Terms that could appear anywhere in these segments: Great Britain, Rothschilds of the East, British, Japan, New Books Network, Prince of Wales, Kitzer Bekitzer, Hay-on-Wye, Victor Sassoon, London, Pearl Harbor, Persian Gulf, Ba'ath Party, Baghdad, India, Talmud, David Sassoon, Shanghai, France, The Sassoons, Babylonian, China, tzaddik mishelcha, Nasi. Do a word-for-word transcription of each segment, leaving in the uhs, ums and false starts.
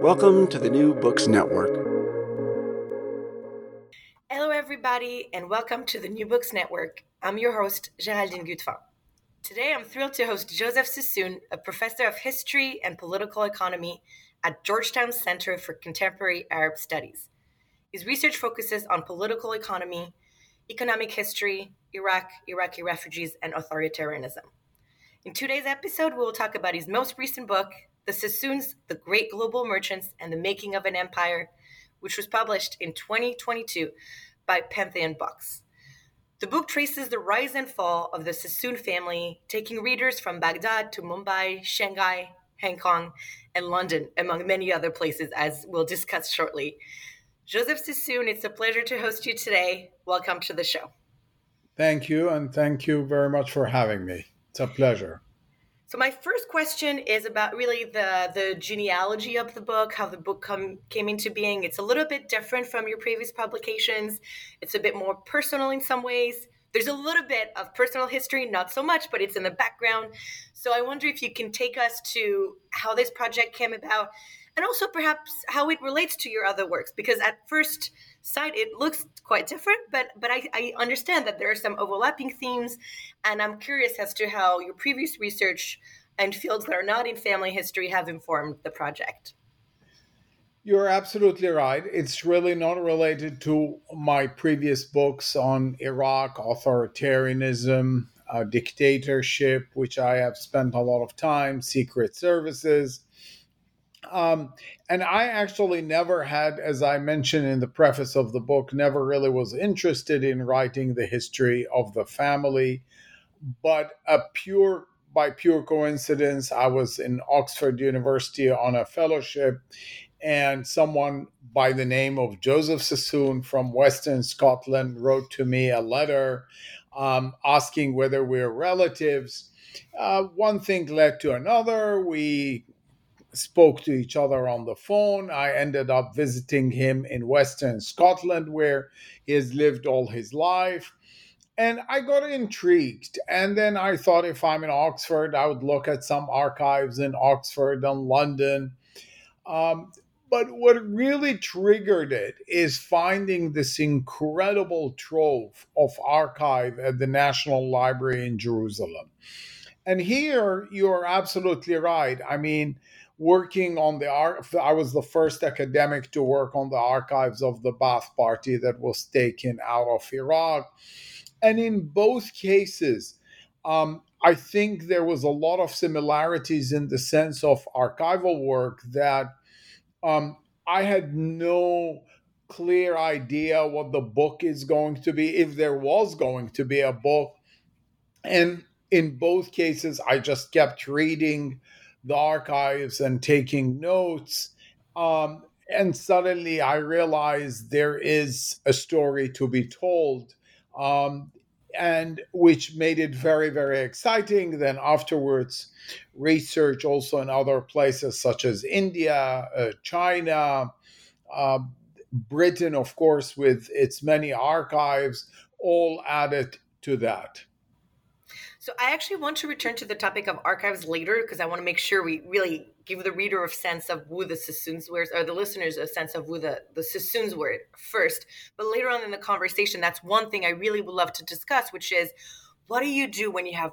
Welcome to the New Books Network. Hello, everybody, and welcome to the New Books Network. I'm your host, Geraldine Gudefin. Today, I'm thrilled to host Joseph Sassoon, a professor of history and political economy at Georgetown Center for Contemporary Arab Studies. His research focuses on political economy, economic history, Iraq, Iraqi refugees, and authoritarianism. In today's episode, we will talk about his most recent book, The Sassoons, The Great Global Merchants and the Making of an Empire, which was published in twenty twenty-two by Pantheon Books. The book traces the rise and fall of the Sassoon family, taking readers from Baghdad to Mumbai, Shanghai, Hong Kong, and London, among many other places, as we'll discuss shortly. Joseph Sassoon, it's a pleasure to host you today. Welcome to the show. Thank you, and thank you very much for having me. It's a pleasure. So my first question is about really the, the genealogy of the book, how the book come, came into being. It's a little bit different from your previous publications. It's a bit more personal in some ways. There's a little bit of personal history, not so much, but it's in the background. So I wonder if you can take us to how this project came about and also perhaps how it relates to your other works, because at first sight, it looks quite different, but but I, I understand that there are some overlapping themes, and I'm curious as to how your previous research and fields that are not in family history have informed the project. You're absolutely right. It's really not related to my previous books on Iraq, authoritarianism, uh, dictatorship, which I have spent a lot of time, secret services. Um, and I actually never had, as I mentioned in the preface of the book, never really was interested in writing the history of the family. But a pure, by pure coincidence, I was in Oxford University on a fellowship, and someone by the name of Joseph Sassoon from Western Scotland wrote to me a letter um, asking whether we're relatives. Uh, one thing led to another. We spoke to each other on the phone. I ended up visiting him in Western Scotland, where he has lived all his life. And I got intrigued. And then I thought, if I'm in Oxford, I would look at some archives in Oxford and London. Um, but what really triggered it is finding this incredible trove of archive at the National Library in Jerusalem. And here, you're absolutely right. I mean, working on the archive, I was the first academic to work on the archives of the Ba'ath Party that was taken out of Iraq. And in both cases, um, I think there was a lot of similarities in the sense of archival work that um, I had no clear idea what the book is going to be, if there was going to be a book. And in both cases, I just kept reading the archives and taking notes. Um, and suddenly I realized there is a story to be told, um, and which made it very, very exciting. Then afterwards, research also in other places such as India, uh, China, uh, Britain, of course, with its many archives, all added to that. So I actually want to return to the topic of archives later, because I want to make sure we really give the reader a sense of who the Sassoons were, or the listeners a sense of who the, the Sassoons were first. But later on in the conversation, that's one thing I really would love to discuss, which is, what do you do when you have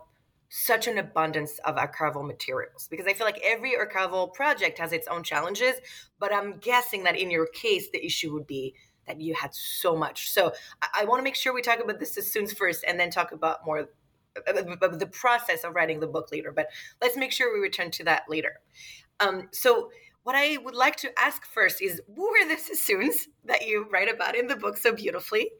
such an abundance of archival materials? Because I feel like every archival project has its own challenges, but I'm guessing that in your case, the issue would be that you had so much. So I, I want to make sure we talk about the Sassoons first, and then talk about more the process of writing the book later, but let's make sure we return to that later. Um, so what I would like to ask first is, who were the Sassoons that you write about in the book so beautifully?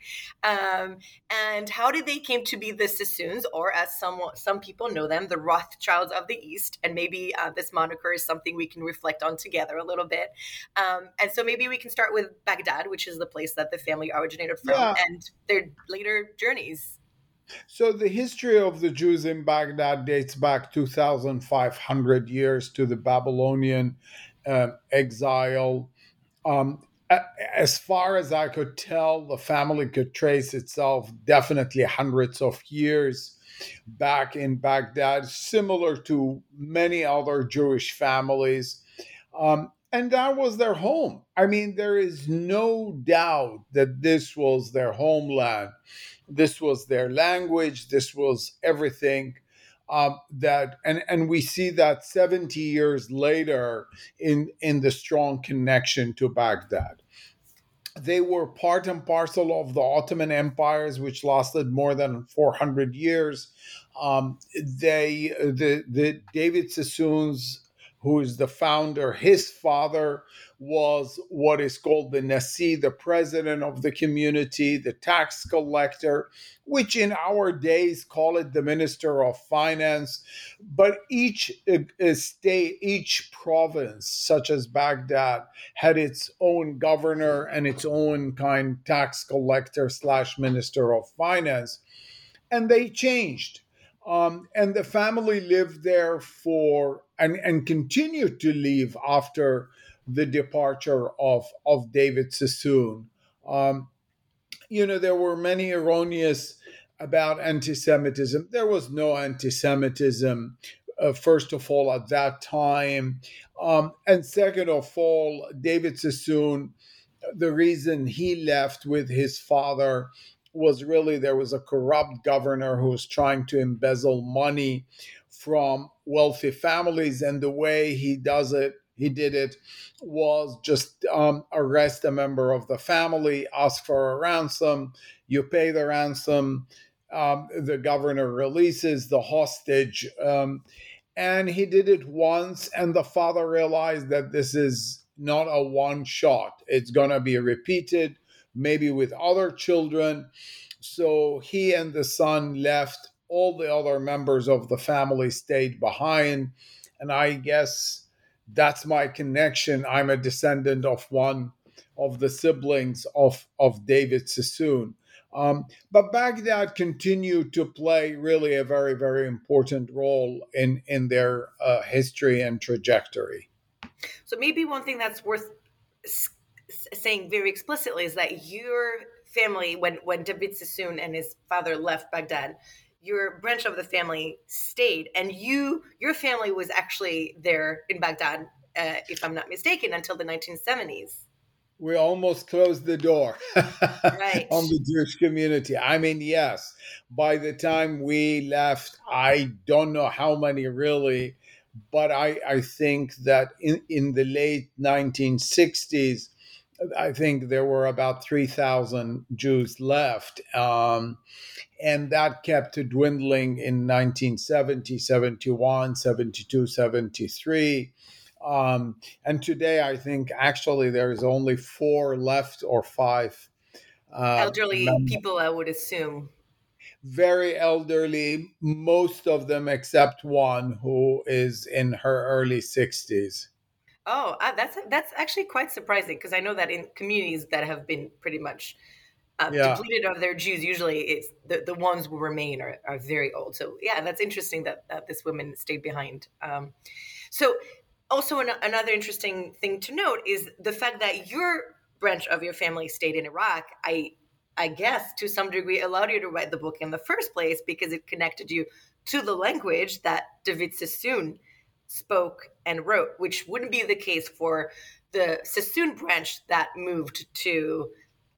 Um, and how did they came to be the Sassoons, or as some some people know them, the Rothschilds of the East? And maybe uh, this moniker is something we can reflect on together a little bit. Um, and so maybe we can start with Baghdad, which is the place that the family originated from, yeah, and their later journeys. So the history of the Jews in Baghdad dates back two thousand five hundred years to the Babylonian uh, exile. Um, as far as I could tell, the family could trace itself definitely hundreds of years back in Baghdad, similar to many other Jewish families. Um, and that was their home. I mean, there is no doubt that this was their homeland. This was their language. This was everything. Uh, that and, and we see that seventy years later in, in the strong connection to Baghdad. They were part and parcel of the Ottoman empires, which lasted more than four hundred years. Um, they the the David Sassoons, who is the founder, his father was what is called the Nasi, the president of the community, the tax collector, which in our days call it the Minister of Finance. But each state, each province, such as Baghdad, had its own governor and its own kind of tax collector slash Minister of Finance. And they changed. Um, and the family lived there for and, and continued to live after the departure of, of David Sassoon. Um, you know, there were many erroneous about anti-Semitism. There was no anti-Semitism, uh, first of all, at that time. Um, and second of all, David Sassoon, the reason he left with his father was really there was a corrupt governor who was trying to embezzle money from wealthy families. And the way he does it, he did it, was just um, arrest a member of the family, ask for a ransom, you pay the ransom, um, the governor releases the hostage. Um, and he did it once, and the father realized that this is not a one shot. It's going to be repeated, maybe with other children. So he and the son left. All the other members of the family stayed behind. And I guess that's my connection. I'm a descendant of one of the siblings of, of David Sassoon. Um, but Baghdad continued to play really a very, very important role in, in their uh, history and trajectory. So maybe one thing that's worth saying very explicitly is that your family, when, when David Sassoon and his father left Baghdad, your branch of the family stayed, and you, your family was actually there in Baghdad, uh, if I'm not mistaken, until the nineteen seventies. We almost closed the door right. on the Jewish community. I mean, yes, by the time we left, I don't know how many really, but I, I think that in, in the late nineteen sixties, I think there were about three thousand Jews left, um, and that kept dwindling in nineteen seventy, seventy-one, seventy-two, seventy-three. Um, and today, I think, actually, there is only four left or five. Uh, elderly members. People, I would assume. Very elderly, most of them except one who is in her early sixties. Oh, that's that's actually quite surprising, because I know that in communities that have been pretty much uh, yeah. depleted of their Jews, usually it's the, the ones who remain are, are very old. So, yeah, that's interesting that, that this woman stayed behind. Um, so also an, another interesting thing to note is the fact that your branch of your family stayed in Iraq, I, I guess, to some degree, allowed you to write the book in the first place, because it connected you to the language that David Sassoon spoke and wrote, which wouldn't be the case for the Sassoon branch that moved to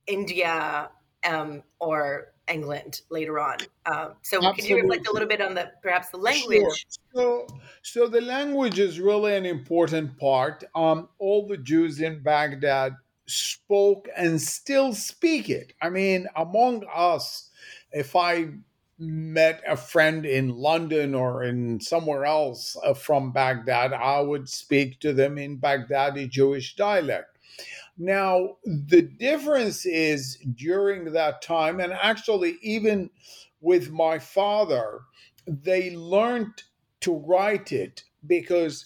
India um, or England later on. Um, so Absolutely. Could you reflect a little bit on the perhaps the language? Sure. So, so the language is really an important part. Um, all the Jews in Baghdad spoke and still speak it. I mean, among us, if I met a friend in London or in somewhere else from Baghdad, I would speak to them in Baghdadi Jewish dialect. Now, the difference is during that time, and actually even with my father, they learned to write it, because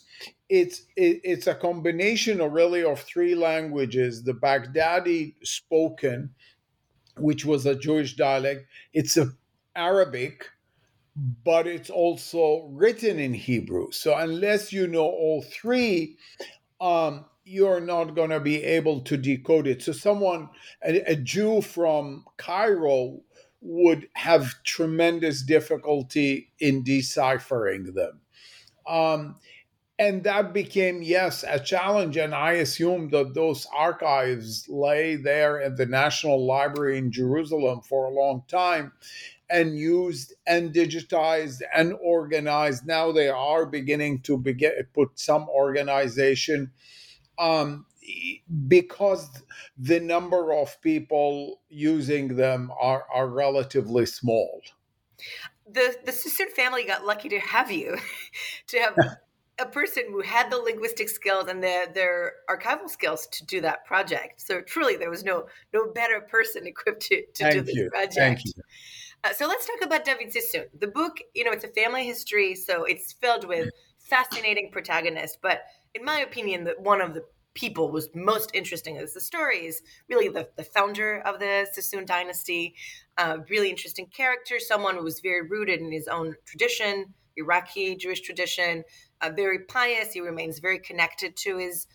it's it's a combination of really of three languages, the Baghdadi spoken, which was a Jewish dialect. It's a Arabic, but it's also written in Hebrew. So unless you know all three, um, you're not going to be able to decode it. So someone, a, a Jew from Cairo, would have tremendous difficulty in deciphering them. Um, And that became, yes, a challenge. And I assume that those archives lay there at the National Library in Jerusalem for a long time and used and digitized and organized. Now they are beginning to begin, put some organization um, because the number of people using them are, are relatively small. The, the Sassoon family got lucky to have you, to have... a person who had the linguistic skills and the, their archival skills to do that project. So truly, there was no no better person equipped to, to do this you. project. Thank you. Uh, so let's talk about David Sassoon. The book, you know, it's a family history, so it's filled with fascinating protagonists. But in my opinion, that one of the people was most interesting is the story is really the, the founder of the Sassoon dynasty, uh, really interesting character, someone who was very rooted in his own tradition, Iraqi Jewish tradition, uh, very pious. He remains very connected to his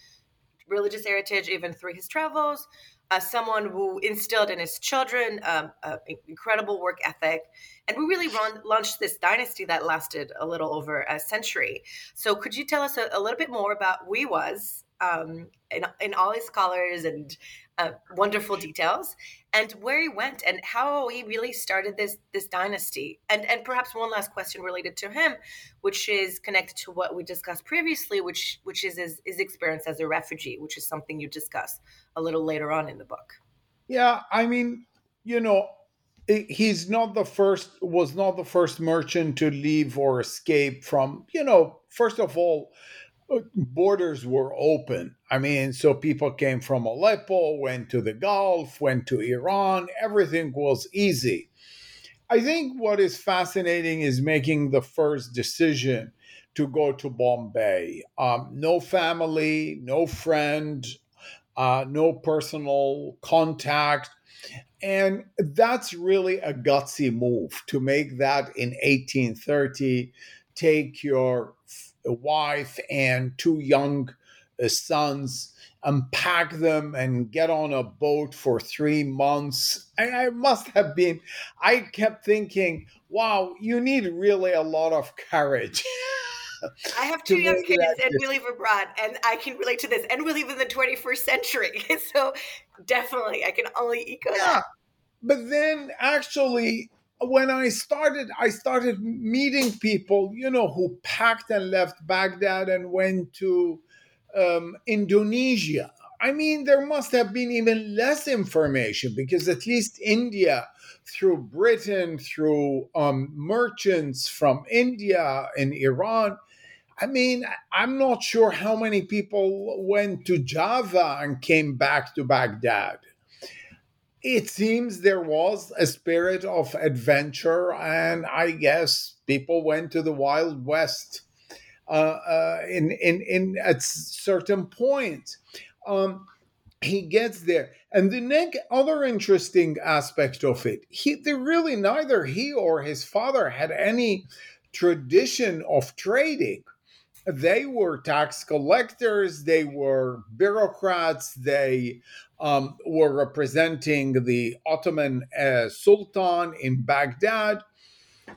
religious heritage, even through his travels. Uh, someone who instilled in his children um, uh, incredible work ethic. And we really run, launched this dynasty that lasted a little over a century. So could you tell us a, a little bit more about who he was um, in, in all his scholars and uh, wonderful details, and where he went and how he really started this this dynasty? And and perhaps one last question related to him, which is connected to what we discussed previously, which which is his, his experience as a refugee, which is something you discuss a little later on in the book. Yeah, I mean, you know, he's not the first, was not the first merchant to leave or escape from, you know, first of all, borders were open. I mean, so people came from Aleppo, went to the Gulf, went to Iran. Everything was easy. I think what is fascinating is making the first decision to go to Bombay. Um, no family, no friend, uh, no personal contact. And that's really a gutsy move to make that in eighteen thirty, take your a wife and two young sons, unpack them and get on a boat for three months. And I must have been, I kept thinking, wow, you need really a lot of courage. I have two young kids and we live abroad, and I can relate to this. And we live in the twenty-first century. So definitely, I can only echo yeah. that. But then actually, when I started, I started meeting people, you know, who packed and left Baghdad and went to um, Indonesia. I mean, there must have been even less information, because at least India, through Britain, through um, merchants from India and Iran. I mean, I'm not sure how many people went to Java and came back to Baghdad. It seems there was a spirit of adventure, and I guess people went to the Wild West uh, uh, in, in, in at certain points. Um, he gets there. And the next other interesting aspect of it, he they really neither he or his father had any tradition of trading. They were tax collectors, they were bureaucrats, they um, were representing the Ottoman uh, Sultan in Baghdad,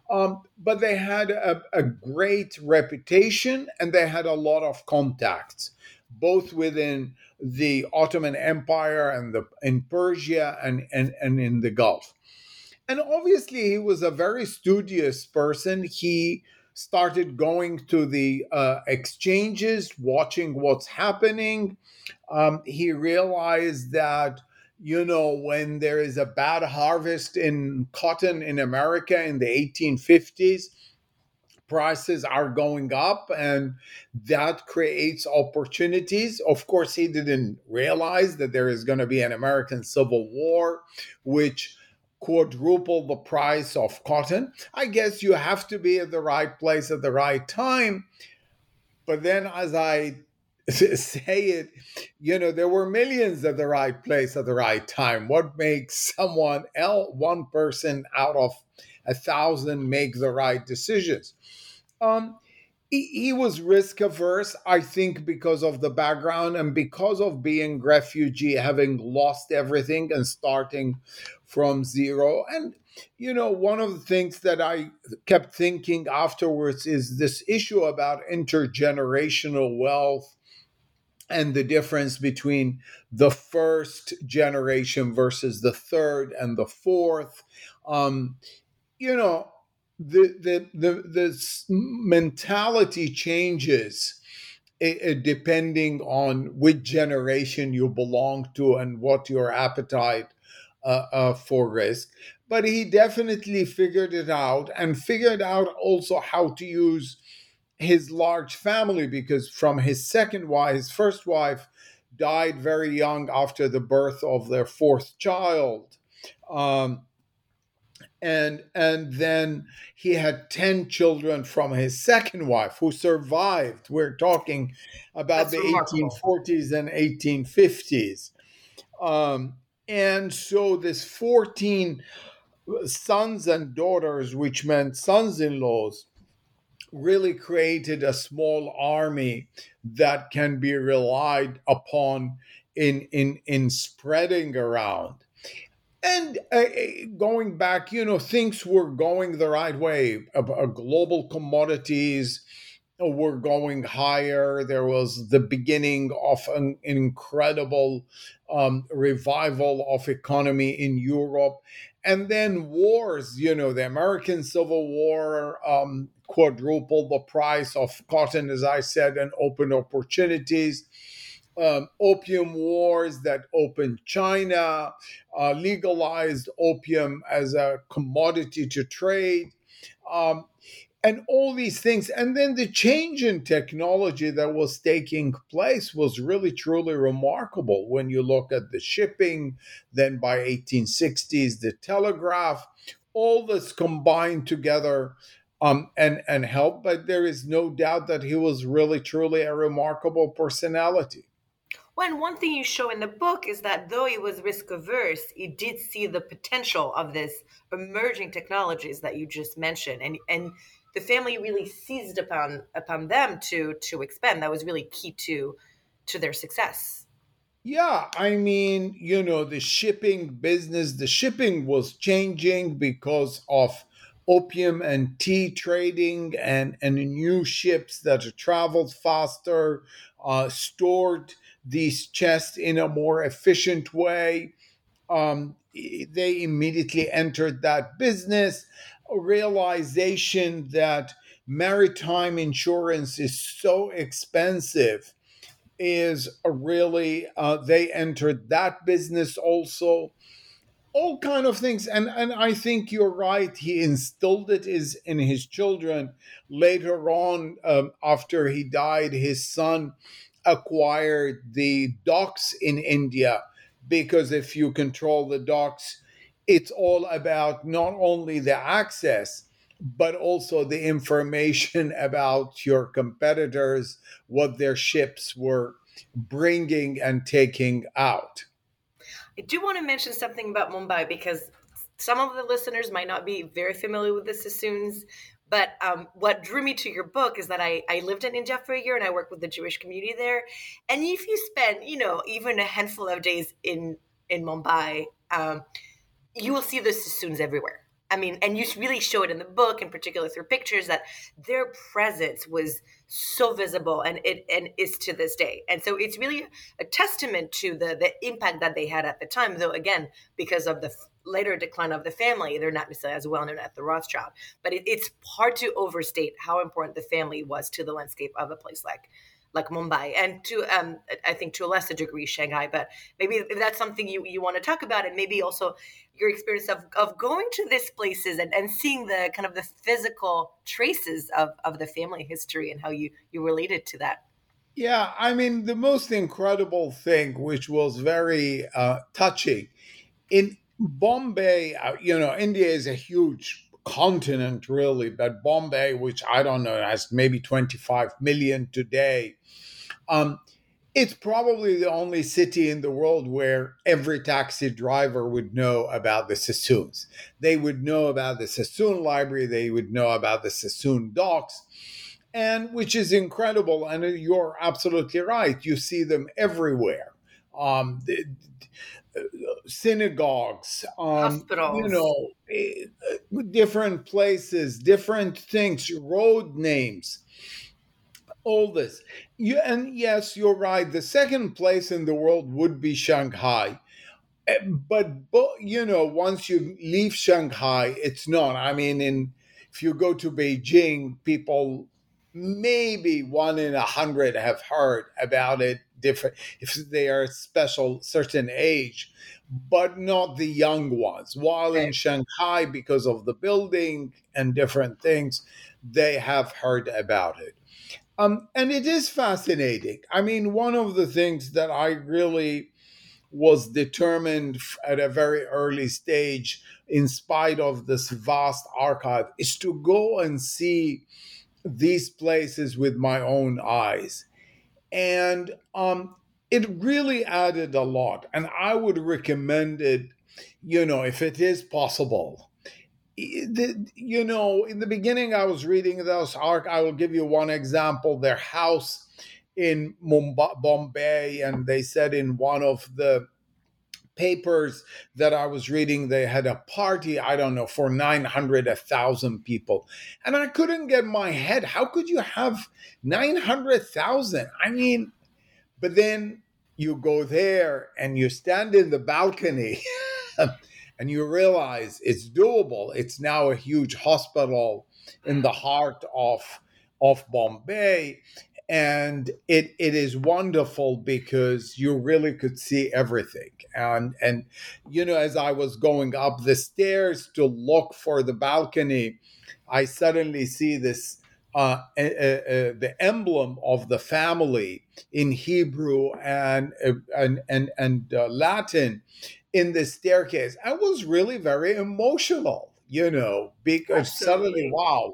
um, but they had a, a great reputation and they had a lot of contacts, both within the Ottoman Empire and the, in Persia and, and, and in the Gulf. And obviously he was a very studious person. He started going to the uh, exchanges, watching what's happening. Um, he realized that, you know, when there is a bad harvest in cotton in America in the eighteen fifties, prices are going up, and that creates opportunities. Of course, he didn't realize that there is going to be an American Civil War, which quadruple the price of cotton. I guess you have to be at the right place at the right time. But then, as I say it, you know, there were millions at the right place at the right time. What makes someone else, one person out of a thousand, make the right decisions? Um, He, he was risk averse, I think, because of the background and because of being refugee, having lost everything and starting from zero. And, you know, one of the things that I kept thinking afterwards is this issue about intergenerational wealth and the difference between the first generation versus the third and the fourth. Um, you know, the the the, the mentality changes depending on which generation you belong to and what your appetite uh, uh, for risk. But he definitely figured it out, and figured out also how to use his large family, because from his second wife, his first wife died very young after the birth of their fourth child. Um, and and then he had ten children from his second wife who survived. We're talking about the eighteen forties and eighteen fifties. Um, and so this fourteen sons and daughters, which meant sons-in-laws, really created a small army that can be relied upon in in in spreading around. And uh, going back, you know, things were going the right way. Uh, global commodities were going higher. There was the beginning of an incredible um, revival of economy in Europe. And then wars, you know, the American Civil War um, quadrupled the price of cotton, as I said, and opened opportunities. Um, opium wars that opened China, uh, legalized opium as a commodity to trade, um, and all these things. And then the change in technology that was taking place was really, truly remarkable when you look at the shipping, then by eighteen sixties, the telegraph, all this combined together Um, and, and help, but there is no doubt that he was really, truly a remarkable personality. Well, and one thing you show in the book is that though he was risk averse, he did see the potential of this emerging technologies that you just mentioned. And and the family really seized upon upon them to to expand. That was really key to to their success. Yeah, I mean, you know, the shipping business, the shipping was changing because of opium and tea trading, and, and new ships that traveled faster, uh, stored these chests in a more efficient way. Um, they immediately entered that business. A realization that maritime insurance is so expensive is really, uh, they entered that business also. All kind of things, and, and I think you're right. He instilled it is in his children. Later on, um, after he died, his son acquired the docks in India, because if you control the docks, it's all about not only the access, but also the information about your competitors, what their ships were bringing and taking out. I do want to mention something about Mumbai, because some of the listeners might not be very familiar with the Sassoons, but um, what drew me to your book is that I, I lived in India for a year and I worked with the Jewish community there. And if you spend, you know, even a handful of days in, in Mumbai, um, you will see the Sassoons everywhere. I mean, and you really show it in the book, in particular through pictures, that their presence was so visible, and it and is to this day. And so it's really a testament to the, the impact that they had at the time, though, again, because of the later decline of the family, they're not necessarily as well known as the Rothschild. But it, it's hard to overstate how important the family was to the landscape of a place like like Mumbai, and to, um, I think to a lesser degree, Shanghai, but maybe if that's something you, you want to talk about, and maybe also your experience of, of going to these places and, and seeing the kind of the physical traces of, of the family history and how you, you related to that. Yeah, I mean, the most incredible thing, which was very uh, touching, in Bombay, you know, India is a huge continent, really, but Bombay, which I don't know, has maybe twenty-five million today. Um, it's probably the only city in the world where every taxi driver would know about the Sassoons. They would know about the Sassoon Library. They would know about the Sassoon docks. and which is incredible. And you're absolutely right. You see them everywhere. Um, the, synagogues, um, you know, different places, different things, road names, all this. You, and yes, you're right. The second place in the world would be Shanghai. But, but, you know, once you leave Shanghai, it's not. I mean, in, if you go to Beijing, people maybe one in a hundred have heard about it, different if they are a special certain age, but not the young ones. While in Shanghai, because of the building and different things, they have heard about it. Um, and it is fascinating. I mean, one of the things that I really was determined at a very early stage, in spite of this vast archive, is to go and see these places with my own eyes. And um, it really added a lot. And I would recommend it, you know, if it is possible. You know, in the beginning, I was reading those arc. I will give you one example, their house in Mumbai, Bombay. And they said in one of the papers that I was reading, they had a party, I don't know, for nine hundred, one thousand people. And I couldn't get my head, how could you have nine hundred thousand? I mean, but then you go there and you stand in the balcony and you realize it's doable. It's now a huge hospital in the heart of, of Bombay. And it it is wonderful because you really could see everything. And, and you know, as I was going up the stairs to look for the balcony, I suddenly see this, uh, uh, uh, the emblem of the family in Hebrew and, uh, and, and, and uh, Latin in the staircase. I was really very emotional, you know, because Absolutely. Suddenly, wow,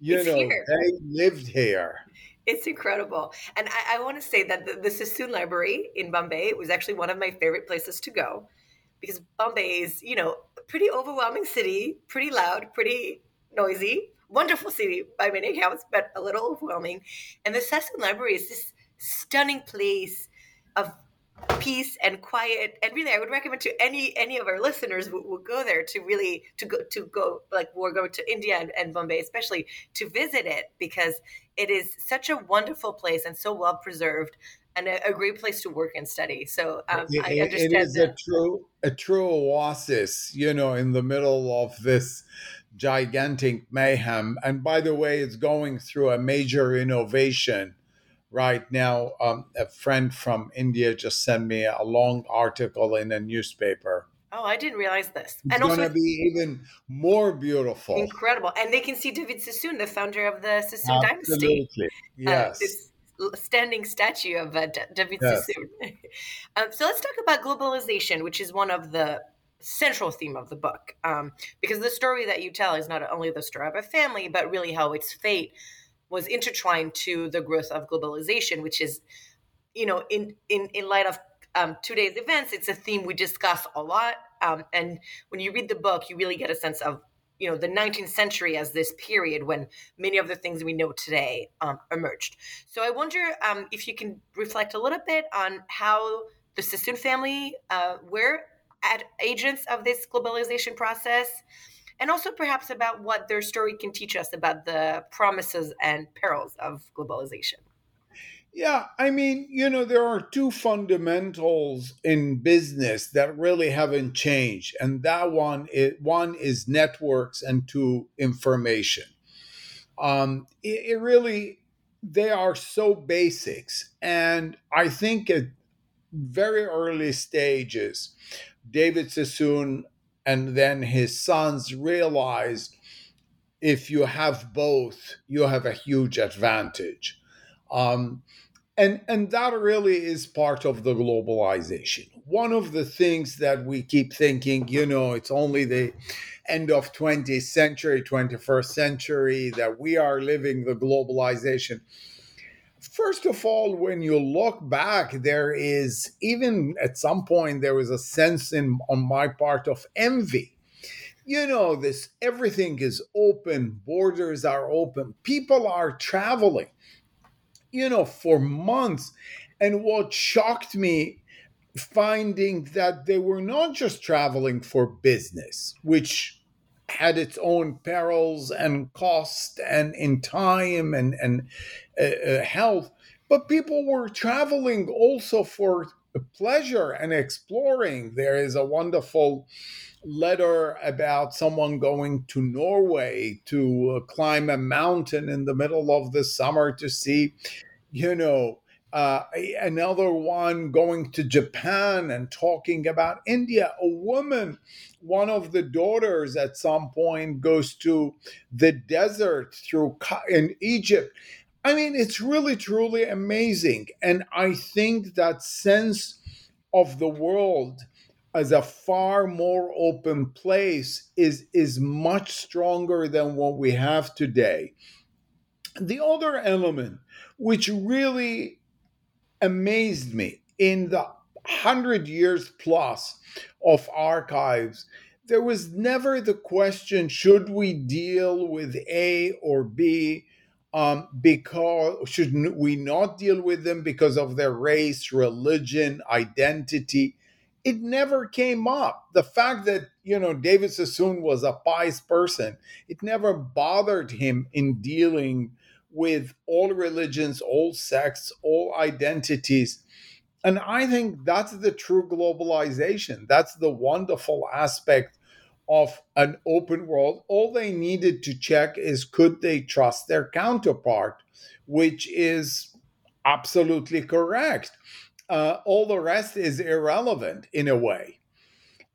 you it's know, here. They lived here. It's incredible. And I, I want to say that the, the Sassoon Library in Bombay was actually one of my favorite places to go, because Bombay is, you know, a pretty overwhelming city, pretty loud, pretty noisy, wonderful city by many accounts, but a little overwhelming. And the Sassoon Library is this stunning place of peace and quiet. And really, I would recommend to any any of our listeners who will go there to really to go to go like we're going to India and, and Bombay, especially to visit it, because it is such a wonderful place and so well preserved and a, a great place to work and study. So um, it, I understand. It is that. a true a true oasis, you know, in the middle of this gigantic mayhem. And by the way, it's going through a major innovation right now. Um, a friend from India just sent me a long article in a newspaper. Oh, I didn't realize this. It's going to be even more beautiful. Incredible. And they can see David Sassoon, the founder of the Sassoon dynasty. Absolutely, yes. Uh, this standing statue of uh, David yes. Sassoon. um, so let's talk about globalization, which is one of the central theme of the book, um, because the story that you tell is not only the story of a family, but really how its fate was intertwined to the growth of globalization, which is, you know, in in, in light of um, today's events, it's a theme we discuss a lot. Um, and when you read the book, you really get a sense of, you know, the nineteenth century as this period when many of the things we know today um, emerged. So I wonder um, if you can reflect a little bit on how the Sassoon family uh, were ad- agents of this globalization process, and also perhaps about what their story can teach us about the promises and perils of globalization. Yeah, I mean, you know, there are two fundamentals in business that really haven't changed. And that one is, one is networks, and two, information. Um, it, it really, they are so basics. And I think at very early stages, David Sassoon and then his sons realized if you have both, you have a huge advantage. Um, and, and that really is part of the globalization. One of the things that we keep thinking, you know, it's only the end of twentieth century, twenty-first century that we are living the globalization. First of all, when you look back, there is, even at some point, there was a sense in on my part of envy you know this, everything is open, borders are open, people are traveling, you know, for months. And what shocked me, finding that they were not just traveling for business, which had its own perils and cost and in time and, and uh, health, but people were traveling also for pleasure and exploring. There is a wonderful letter about someone going to Norway to climb a mountain in the middle of the summer to see, you know, Uh, another one going to Japan and talking about India. A woman, one of the daughters at some point goes to the desert through in Egypt. I mean, it's really, truly amazing. And I think that sense of the world as a far more open place is, is much stronger than what we have today. The other element, which really amazed me in the hundred years plus of archives, there was never the question, should we deal with A or B, um, because should we not deal with them because of their race, religion, identity? It never came up. The fact that, you know, David Sassoon was a pious person, it never bothered him in dealing with all religions, all sects, all identities. And I think that's the true globalization. That's the wonderful aspect of an open world. All they needed to check is, could they trust their counterpart, which is absolutely correct. Uh, all the rest is irrelevant in a way.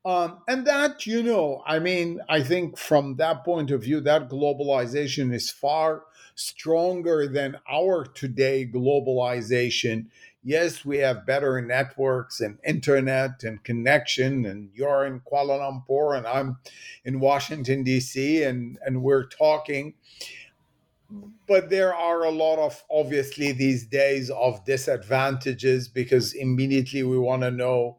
Um, and that, you know, I mean, I think from that point of view, that globalization is far stronger than our today globalization. Yes, we have better networks and internet and connection, and you're in Kuala Lumpur and I'm in Washington, D C, and, and we're talking. But there are a lot of, obviously, these days of disadvantages, because immediately we want to know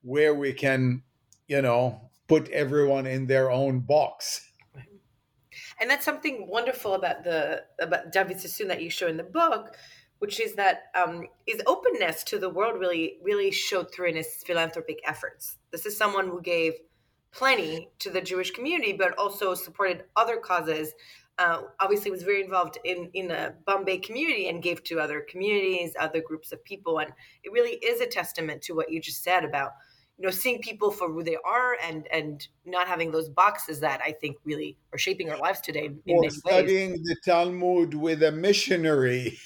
where we can, you know, put everyone in their own box. And that's something wonderful about the about David Sassoon that you show in the book, which is that um, his openness to the world really, really showed through in his philanthropic efforts. This is someone who gave plenty to the Jewish community, but also supported other causes. Uh, obviously, was very involved in in the Bombay community and gave to other communities, other groups of people, and it really is a testament to what you just said about, you know, seeing people for who they are and and not having those boxes that I think really are shaping our lives today. In or many studying ways. The Talmud with a missionary,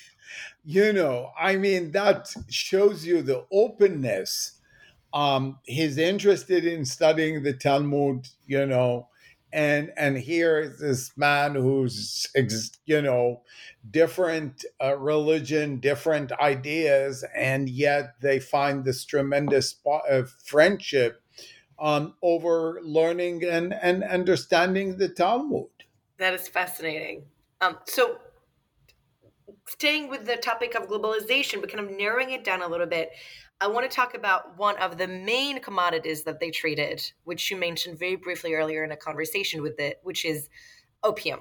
you know, I mean, that shows you the openness. Um, he's interested in studying the Talmud, you know, and and here is this man who's, you know, different uh, religion, different ideas, and yet they find this tremendous uh, friendship um, over learning and, and understanding the Talmud. That is fascinating. Um, so staying with the topic of globalization, but kind of narrowing it down a little bit, I want to talk about one of the main commodities that they traded, which you mentioned very briefly earlier in a conversation with it, which is opium.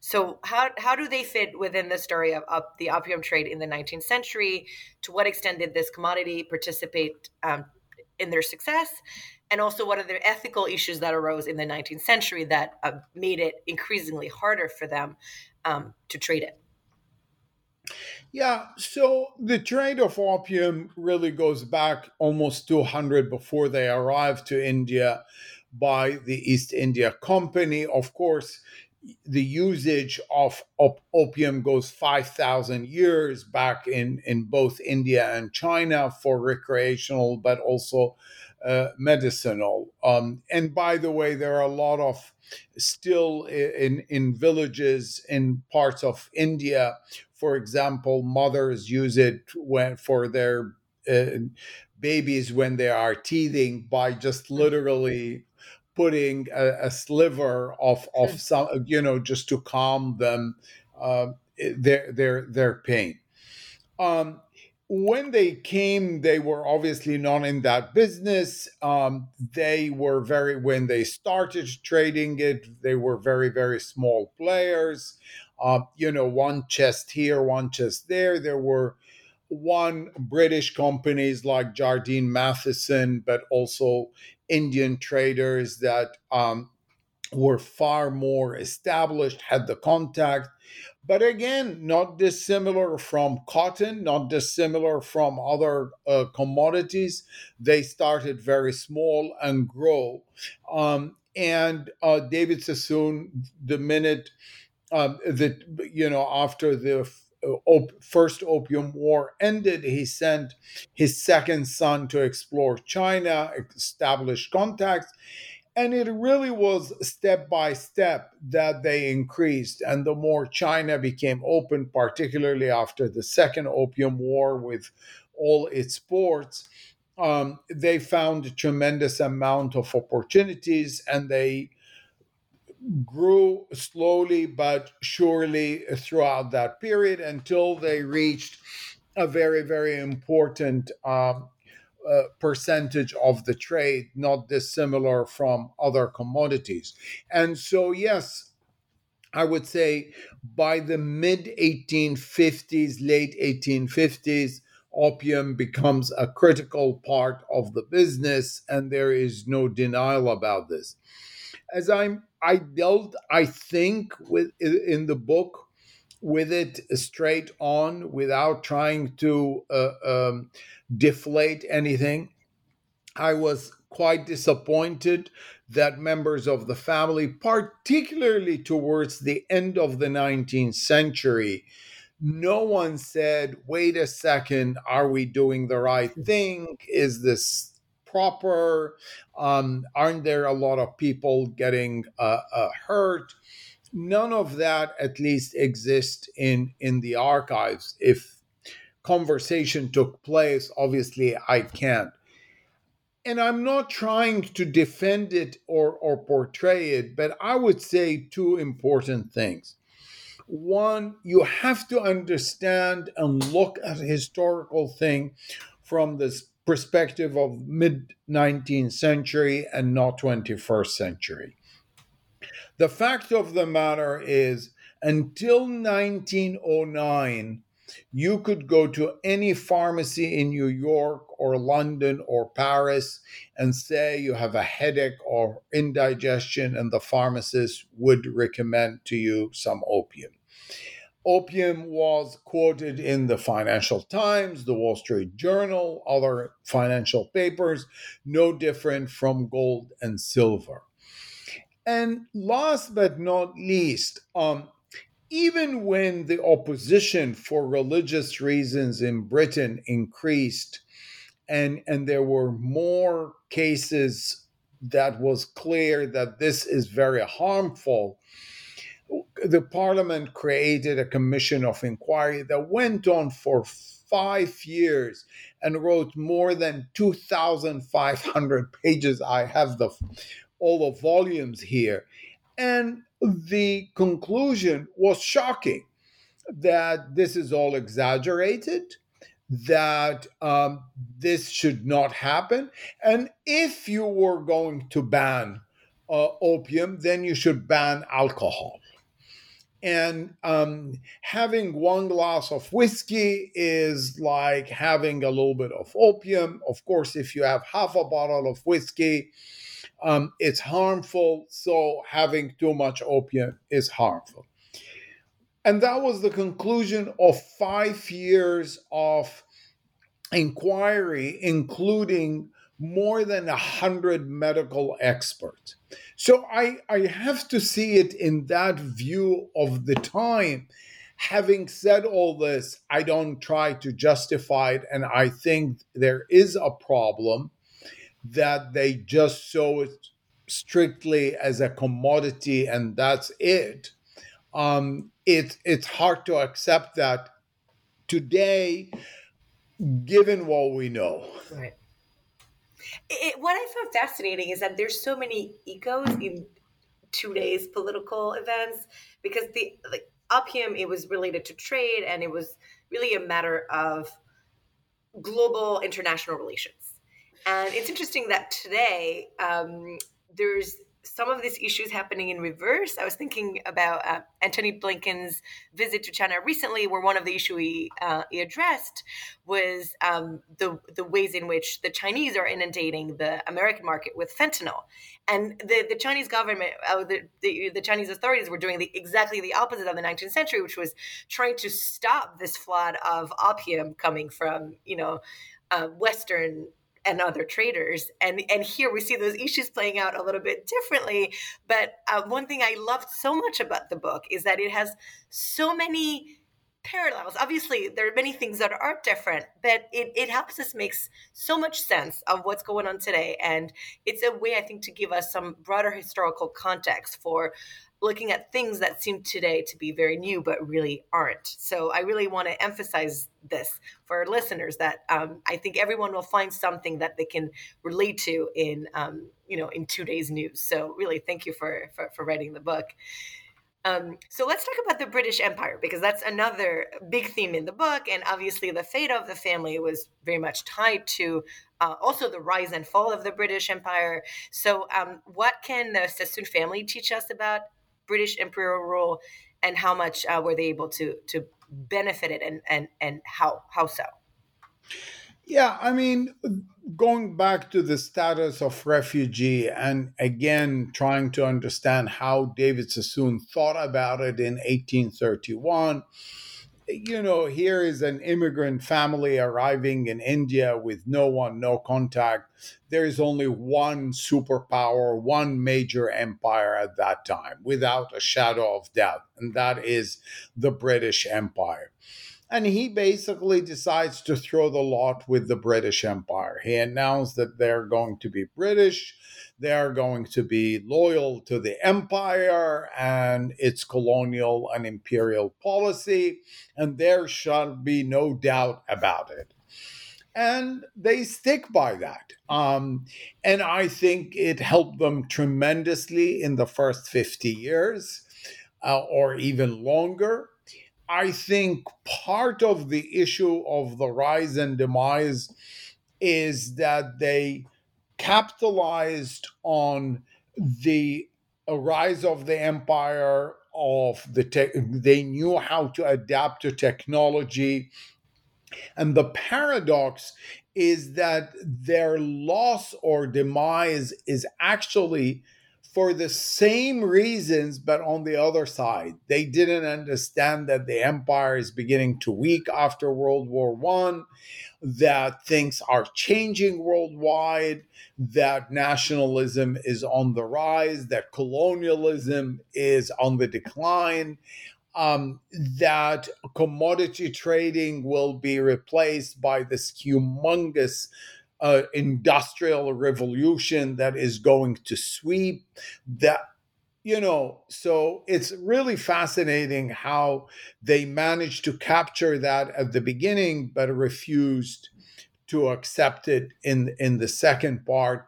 So how how do they fit within the story of, of the opium trade in the nineteenth century? To what extent did this commodity participate um, in their success? And also, what are the ethical issues that arose in the nineteenth century that uh, made it increasingly harder for them um, to trade it? Yeah, so the trade of opium really goes back almost two hundred before they arrived to India by the East India Company. Of course, the usage of op- opium goes five thousand years back in, in both India and China for recreational, but also uh, medicinal. Um, and by the way, there are a lot of still in, in villages in parts of India. For example, mothers use it when, for their uh, babies when they are teething by just literally putting a, a sliver of, of some, you know, just to calm them, uh, their, their, their pain. Um, When they came, they were obviously not in that business. Um, they were very, when they started trading it, they were very, very small players. Uh, you know, one chest here, one chest there. There were one British companies like Jardine Matheson, but also Indian traders that um, were far more established, had the contact. But again, not dissimilar from cotton, not dissimilar from other uh, commodities. They started very small and grow. Um, and uh, David Sassoon, the minute uh, that, you know, after the f- op- first Opium War ended, he sent his second son to explore China, establish contacts. And it really was step by step that they increased. And the more China became open, particularly after the Second Opium War with all its ports, um, they found a tremendous amount of opportunities, and they grew slowly but surely throughout that period until they reached a very, very important um Uh, percentage of the trade, not dissimilar from other commodities. And so, yes, I would say by the mid eighteen fifties, late eighteen fifties, opium becomes a critical part of the business, and there is no denial about this. As I'm, I dealt, I think, with in the book with it straight on without trying to uh, um, deflate anything. I was quite disappointed that members of the family, particularly towards the end of the nineteenth century, no one said, wait a second, are we doing the right thing? Is this proper? Um, aren't there a lot of people getting uh, uh, hurt? None of that at least exists in, in the archives. If conversation took place, obviously I can't. And I'm not trying to defend it or, or portray it, but I would say two important things. One, you have to understand and look at a historical thing from this perspective of mid nineteenth century and not twenty-first century. The fact of the matter is, until nineteen oh nine, you could go to any pharmacy in New York or London or Paris and say you have a headache or indigestion, and the pharmacist would recommend to you some opium. Opium was quoted in the Financial Times, the Wall Street Journal, other financial papers, no different from gold and silver. And last but not least, um, even when the opposition for religious reasons in Britain increased and, and there were more cases that was clear that this is very harmful, the Parliament created a commission of inquiry that went on for five years and wrote more than two thousand five hundred pages. I have the... all the volumes here. And the conclusion was shocking, that this is all exaggerated, that um, this should not happen. And if you were going to ban uh, opium, then you should ban alcohol. And um, having one glass of whiskey is like having a little bit of opium. Of course, if you have half a bottle of whiskey, Um, it's harmful, so having too much opium is harmful. And that was the conclusion of five years of inquiry, including more than one hundred medical experts. So I, I have to see it in that view of the time. Having said all this, I don't try to justify it, and I think there is a problem that they just saw it strictly as a commodity and that's it. Um, it. It's hard to accept that today, given what we know. Right. It, what I found fascinating is that there's so many echoes in today's political events, because the like, opium, it was related to trade, and it was really a matter of global international relations. And it's interesting that today um, there's some of these issues happening in reverse. I was thinking about uh, Anthony Blinken's visit to China recently, where one of the issues he, uh, he addressed was um, the the ways in which the Chinese are inundating the American market with fentanyl, and the, the Chinese government, uh, the, the the Chinese authorities were doing the, exactly the opposite of the nineteenth century, which was trying to stop this flood of opium coming from you know uh, Western and other traders. And and here we see those issues playing out a little bit differently. But uh, one thing I loved so much about the book is that it has so many parallels. Obviously, there are many things that are different, but it, it helps us make so much sense of what's going on today. And it's a way, I think, to give us some broader historical context for looking at things that seem today to be very new, but really aren't. So I really want to emphasize this for our listeners, that um, I think everyone will find something that they can relate to in, um, you know, in today's news. So really, thank you for, for, for writing the book. Um, so let's talk about the British Empire, because that's another big theme in the book. And obviously the fate of the family was very much tied to uh, also the rise and fall of the British Empire. So um, what can the Sassoon family teach us about British imperial rule, and how much uh, were they able to to benefit it, and and and how how so? Yeah, I mean, going back to the status of refugee, and again trying to understand how David Sassoon thought about it in eighteen thirty-one. You know, here is an immigrant family arriving in India with no one, no contact. There is only one superpower, one major empire at that time, without a shadow of doubt, and that is the British Empire. And he basically decides to throw the lot with the British Empire. He announced that they're going to be British, they're going to be loyal to the empire and its colonial and imperial policy, and there shall be no doubt about it. And they stick by that. Um, and I think it helped them tremendously in the first fifty years uh, or even longer. I think part of the issue of the rise and demise is that they capitalized on the rise of the empire, of the te- they knew how to adapt to technology. And the paradox is that their loss or demise is actually for the same reasons, but on the other side. They didn't understand that the empire is beginning to weak after World War One, that things are changing worldwide, that nationalism is on the rise, that colonialism is on the decline, um, that commodity trading will be replaced by this humongous Uh, industrial revolution that is going to sweep that, you know, so it's really fascinating how they managed to capture that at the beginning, but refused to accept it in, in the second part.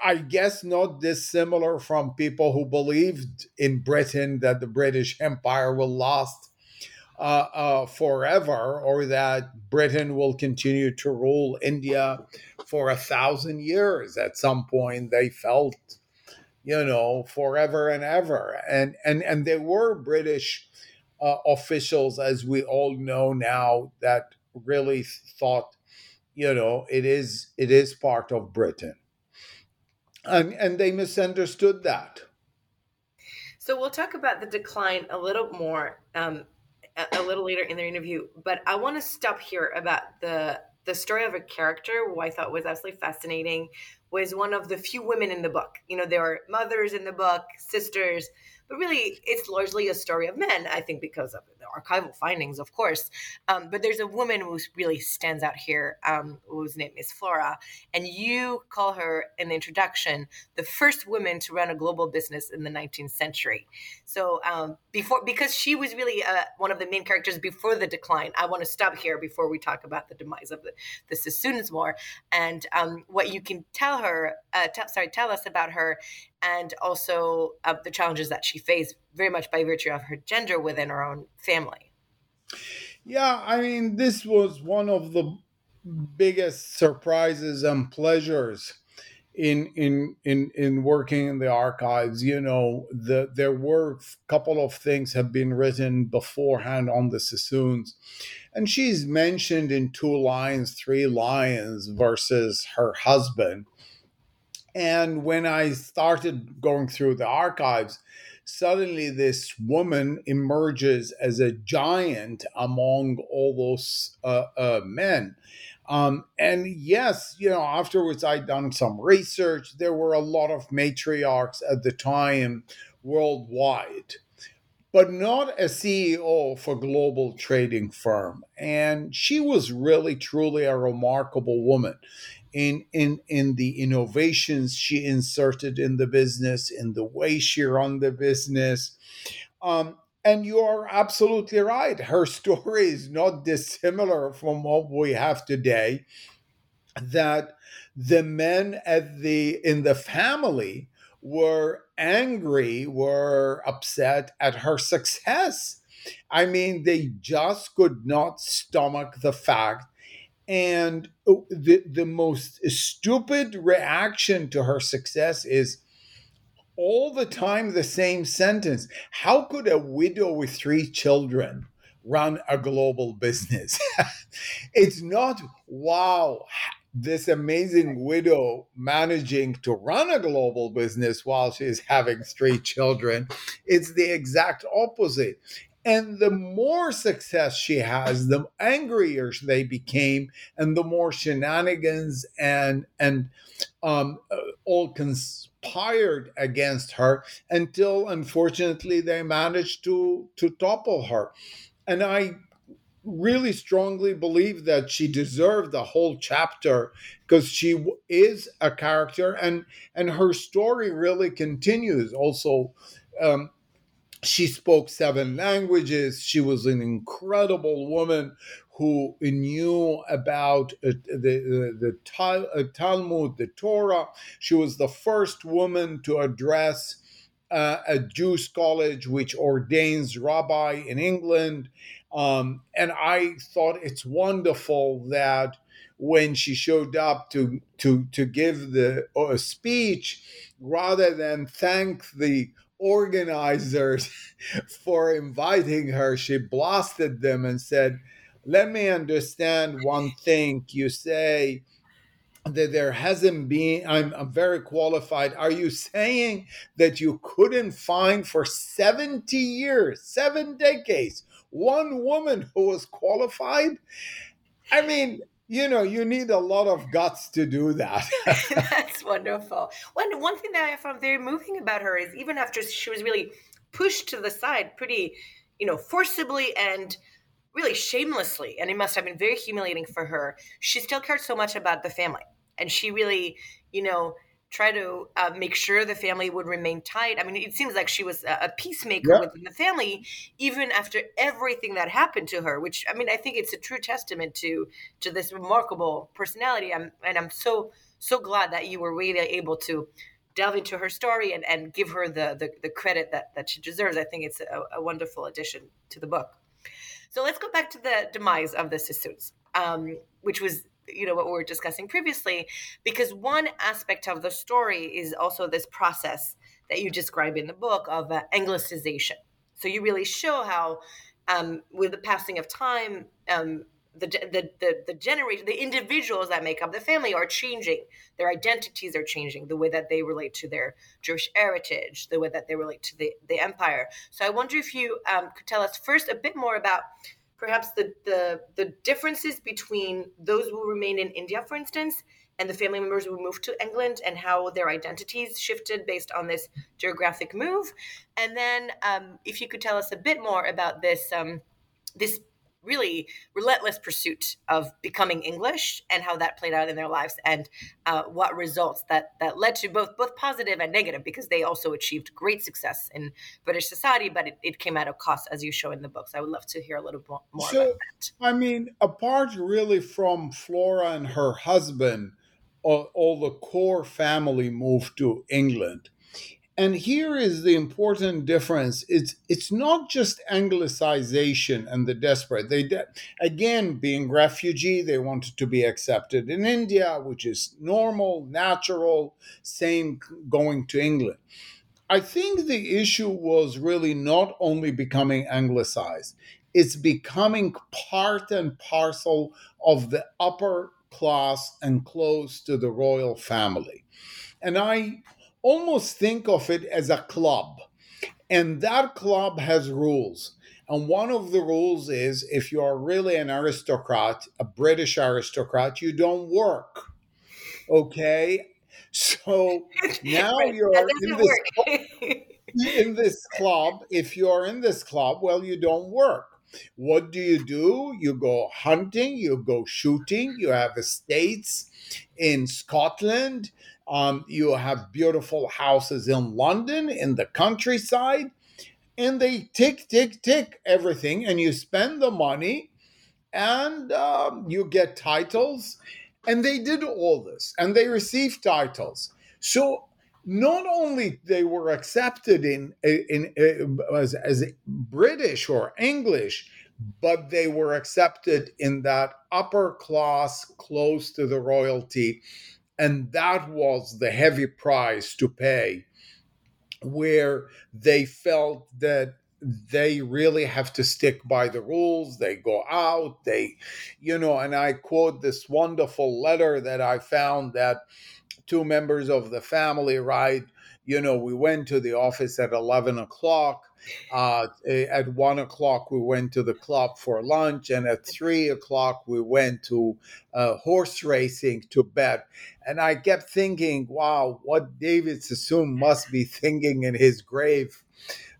I guess not dissimilar from people who believed in Britain that the British Empire will last Uh, uh, forever, or that Britain will continue to rule India for a thousand years. At some point, they felt, you know, forever and ever. And and and there were British uh, officials, as we all know now, that really thought, you know, it is it is part of Britain, and and they misunderstood that. So we'll talk about the decline a little more Um... a little later in the interview, but I want to stop here about the the story of a character who I thought was absolutely fascinating, was one of the few women in the book. You know, there are mothers in the book, sisters, but really it's largely a story of men, I think, because of the archival findings, of course. Um, but there's a woman who really stands out here, um, whose name is Flora, and you call her in the introduction the first woman to run a global business in the nineteenth century. So um, before, because she was really uh, one of the main characters before the decline. I want to stop here before we talk about the demise of the, the Sassoons more, and um, what you can tell her, uh, t- sorry, tell us about her, and also uh, the challenges that she faced very much by virtue of her gender within her own family. Yeah, I mean, this was one of the biggest surprises and pleasures in in in in working in the archives. You know, the, there were a couple of things have been written beforehand on the Sassoons, and she's mentioned in two lines, three lines versus her husband. And when I started going through the archives, suddenly this woman emerges as a giant among all those uh, uh, men. Um, and yes, you know, afterwards I'd done some research. There were a lot of matriarchs at the time worldwide, but not a C E O for a global trading firm. And she was really, truly a remarkable woman. In, in in the innovations she inserted in the business, in the way she ran the business. Um, and you are absolutely right. Her story is not dissimilar from what we have today, that the men at the in the family were angry, were upset at her success. I mean, they just could not stomach the fact. And the, the most stupid reaction to her success is all the time the same sentence. How could a widow with three children run a global business? It's not, wow, this amazing widow managing to run a global business while she's having three children. It's the exact opposite. And the more success she has, the angrier they became, and the more shenanigans and and um, all conspired against her, until unfortunately they managed to to topple her. And I really strongly believe that she deserved the whole chapter, because she is a character, and and her story really continues also. Um, She spoke seven languages. She was an incredible woman who knew about uh, the, the, the Talmud, the Torah. She was the first woman to address uh, a Jewish college which ordains rabbi in England. Um, and I thought it's wonderful that when she showed up to to, to give the uh, speech, rather than thank the organizers for inviting her, she blasted them and said, "Let me understand one thing. You say that there hasn't been, I'm, I'm very qualified. Are you saying that you couldn't find for seventy years, seven decades, one woman who was qualified?" I mean, you know, you need a lot of guts to do that. That's wonderful. One, one thing that I found very moving about her is even after she was really pushed to the side pretty, you know, forcibly and really shamelessly, and it must have been very humiliating for her, she still cared so much about the family. And she really, you know, tried to uh, make sure the family would remain tight. I mean, it seems like she was a, a peacemaker yeah. within the family, even after everything that happened to her, which, I mean, I think it's a true testament to to this remarkable personality. I'm, and I'm so, so glad that you were really able to delve into her story and, and give her the, the, the credit that, that she deserves. I think it's a, a wonderful addition to the book. So let's go back to the demise of the Sassoons, um, which was, you know, what we were discussing previously, because one aspect of the story is also this process that you describe in the book of uh, Anglicization. So you really show how, um, with the passing of time, um, the the the, the generation, the individuals that make up the family are changing. Their identities are changing. The way that they relate to their Jewish heritage, the way that they relate to the the empire. So I wonder if you um, could tell us first a bit more about perhaps the, the the differences between those who remain in India, for instance, and the family members who moved to England, and how their identities shifted based on this geographic move. And then um, if you could tell us a bit more about this um, this really relentless pursuit of becoming English and how that played out in their lives, and uh, what results that, that led to both both positive and negative, because they also achieved great success in British society, but it, it came at a cost, as you show in the books. I would love to hear a little more so, about that. I mean, apart really from Flora and her husband, all, all the core family moved to England. And here is the important difference. It's it's not just Anglicization and the desperate. They, de- again, being refugee, they wanted to be accepted in India, which is normal, natural, same going to England. I think the issue was really not only becoming Anglicized. It's becoming part and parcel of the upper class and close to the royal family. And I almost think of it as a club. And that club has rules. And one of the rules is if you are really an aristocrat, a British aristocrat, you don't work. Okay? So now right. you're in this, club, in this club. If you're in this club, well, you don't work. What do you do? You go hunting, you go shooting, you have estates in Scotland. Um, you have beautiful houses in London, in the countryside, and they tick, tick, tick everything, and you spend the money, and um, you get titles, and they did all this, and they received titles. So not only they were accepted in, in, in as, as British or English, but they were accepted in that upper class close to the royalty. And that was the heavy price to pay, where they felt that they really have to stick by the rules. They go out, they, you know, and I quote this wonderful letter that I found that two members of the family write, you know, we went to the office at eleven o'clock. Uh, at one o'clock, we went to the club for lunch, and at three o'clock, we went to uh, horse racing to bed. And I kept thinking, wow, what David Sassoon must be thinking in his grave,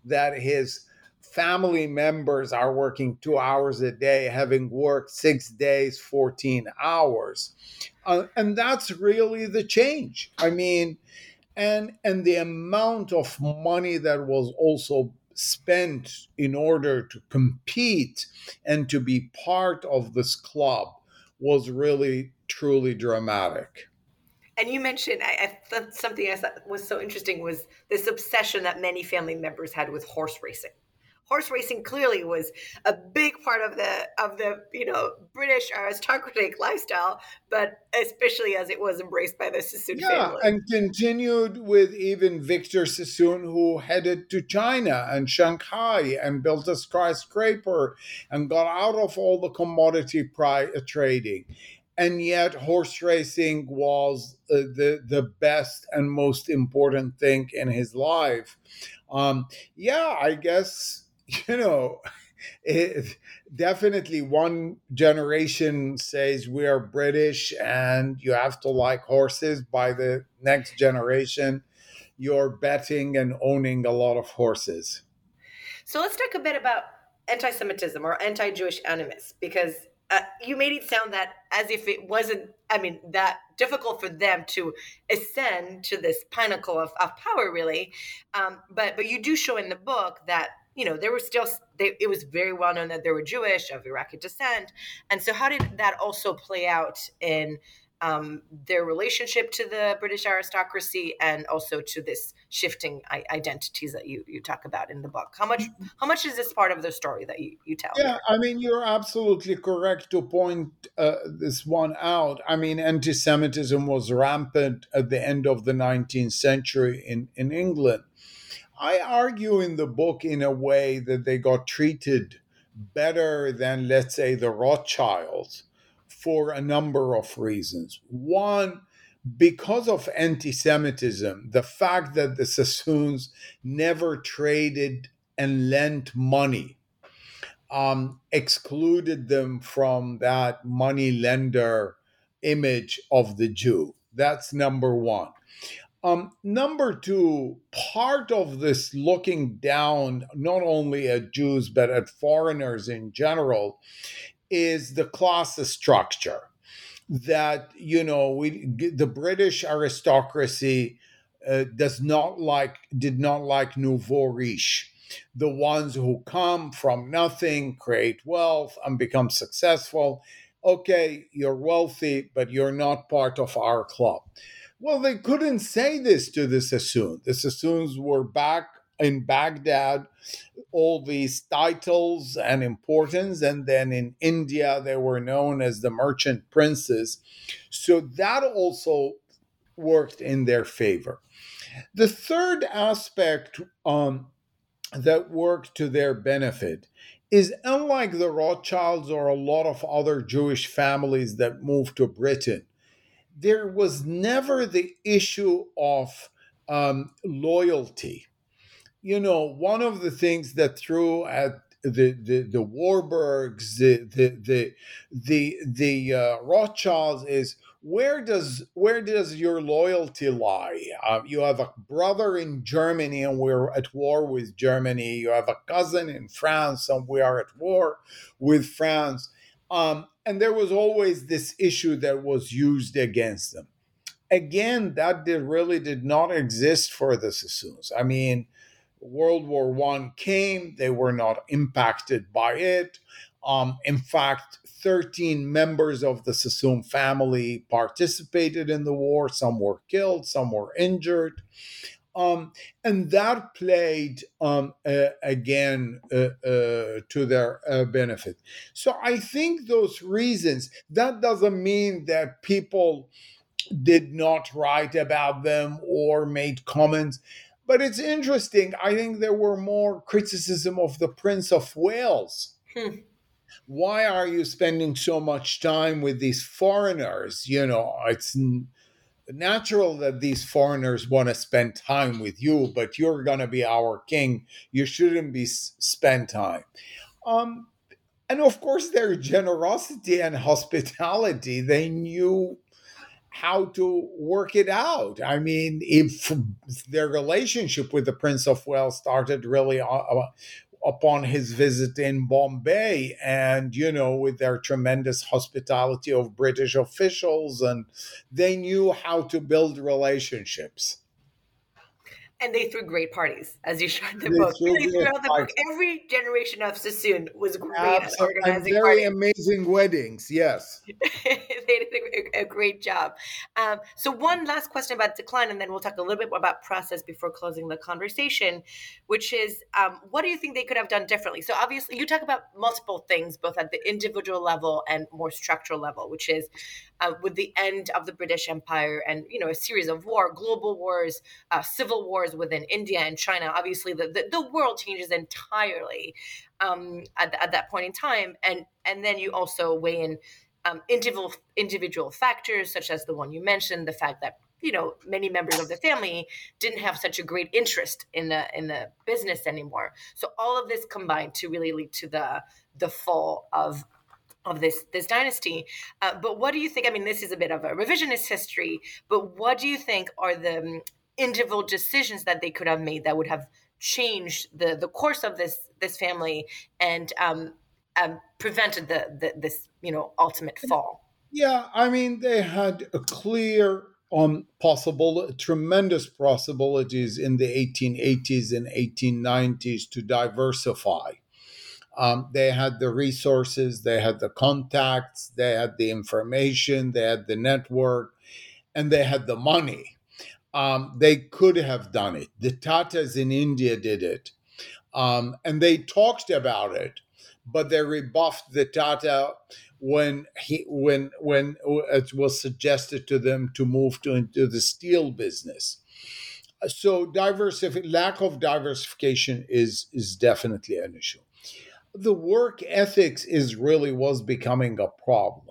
that his family members are working two hours a day, having worked six days, fourteen hours. Uh, and that's really the change. I mean, and and the amount of money that was also spent in order to compete and to be part of this club was really, truly dramatic. And you mentioned, I, I thought something I thought was so interesting was this obsession that many family members had with horse racing. Horse racing clearly was a big part of the, of the, you know, British aristocratic lifestyle, but especially as it was embraced by the Sassoon yeah, family. Yeah, and continued with even Victor Sassoon, who headed to China and Shanghai and built a skyscraper and got out of all the commodity pri- trading. And yet horse racing was uh, the, the best and most important thing in his life. Um, yeah, I guess... You know, it, definitely one generation says we are British and you have to like horses. By the next generation, you're betting and owning a lot of horses. So let's talk a bit about anti-Semitism or anti-Jewish animus, because uh, you made it sound that as if it wasn't, I mean, that difficult for them to ascend to this pinnacle of, of power, really. Um, but but you do show in the book that you know, there were still, they, it was very well known that they were Jewish, of Iraqi descent. And so how did that also play out in um, their relationship to the British aristocracy and also to this shifting I- identities that you, you talk about in the book? How much how much is this part of the story that you, you tell? Yeah, I mean, you're absolutely correct to point uh, this one out. I mean, anti-Semitism was rampant at the end of the nineteenth century in, in England. I argue in the book in a way that they got treated better than, let's say, the Rothschilds for a number of reasons. One, because of anti-Semitism, the fact that the Sassoons never traded and lent money um, excluded them from that money lender image of the Jew. That's number one. Um, number two, part of this looking down, not only at Jews, but at foreigners in general, is the class structure that, you know, we, the British aristocracy uh, does not like, did not like nouveau riche, the ones who come from nothing, create wealth, and become successful. okay, you're wealthy, but you're not part of our club. Well, they couldn't say this to the Sassoons. The Sassoons were back in Baghdad, all these titles and importance, and then in India, they were known as the merchant princes. So that also worked in their favor. The third aspect um, that worked to their benefit is, unlike the Rothschilds or a lot of other Jewish families that moved to Britain, there was never the issue of um, loyalty. You know, one of the things that threw at the the, the Warburgs, the the the the, the uh, Rothschilds is, where does where does your loyalty lie? Uh, you have a brother in Germany, and we're at war with Germany. You have a cousin in France, and we are at war with France. Um, and there was always this issue that was used against them. Again, that did, really did not exist for the Sassoons. I mean, World War One came; they were not impacted by it. Um, in fact, thirteen members of the Sassoon family participated in the war. Some were killed, some were injured. Um, and that played, um, uh, again, uh, uh, to their uh, benefit. So I think those reasons, that doesn't mean that people did not write about them or made comments. But it's interesting. I think there were more criticism of the Prince of Wales. Hmm. Why are you spending so much time with these foreigners? You know, it's n- natural that these foreigners want to spend time with you, but you're going to be our king. You shouldn't be s- spend time. Um, and of course, their generosity and hospitality, they knew how to work it out. I mean, if their relationship with the Prince of Wales started really uh, upon his visit in Bombay, and, you know, with their tremendous hospitality of British officials, and they knew how to build relationships. And they threw great parties, as you showed the book. Really throughout the book, every generation of Sassoon was great at organizing parties. Very amazing weddings, yes. They did a, a great job. Um, so one last question about decline, and then we'll talk a little bit more about process before closing the conversation, which is, um, what do you think they could have done differently? So obviously, you talk about multiple things, both at the individual level and more structural level, which is uh, with the end of the British Empire and, you know, a series of war, global wars, uh, civil wars, within India and China, obviously the, the, the world changes entirely um, at, at that point in time. And and then you also weigh in um, individual individual factors, such as the one you mentioned, the fact that, you know, many members of the family didn't have such a great interest in the in the business anymore. So all of this combined to really lead to the the fall of of this this dynasty. Uh, but what do you think? I mean, this is a bit of a revisionist history, but what do you think are the individual decisions that they could have made that would have changed the, the course of this this family and um, um, prevented the, the this you know ultimate fall? Yeah, I mean, they had a clear um possible tremendous possibilities in the eighteen eighties and eighteen nineties to diversify. Um, they had the resources, they had the contacts, they had the information, they had the network, and they had the money. Um, they could have done it. The Tatas in India did it. Um, and they talked about it, but they rebuffed the Tata when he when when it was suggested to them to move to into the steel business. So diversif- lack of diversification is, is definitely an issue. The work ethics is really was becoming a problem.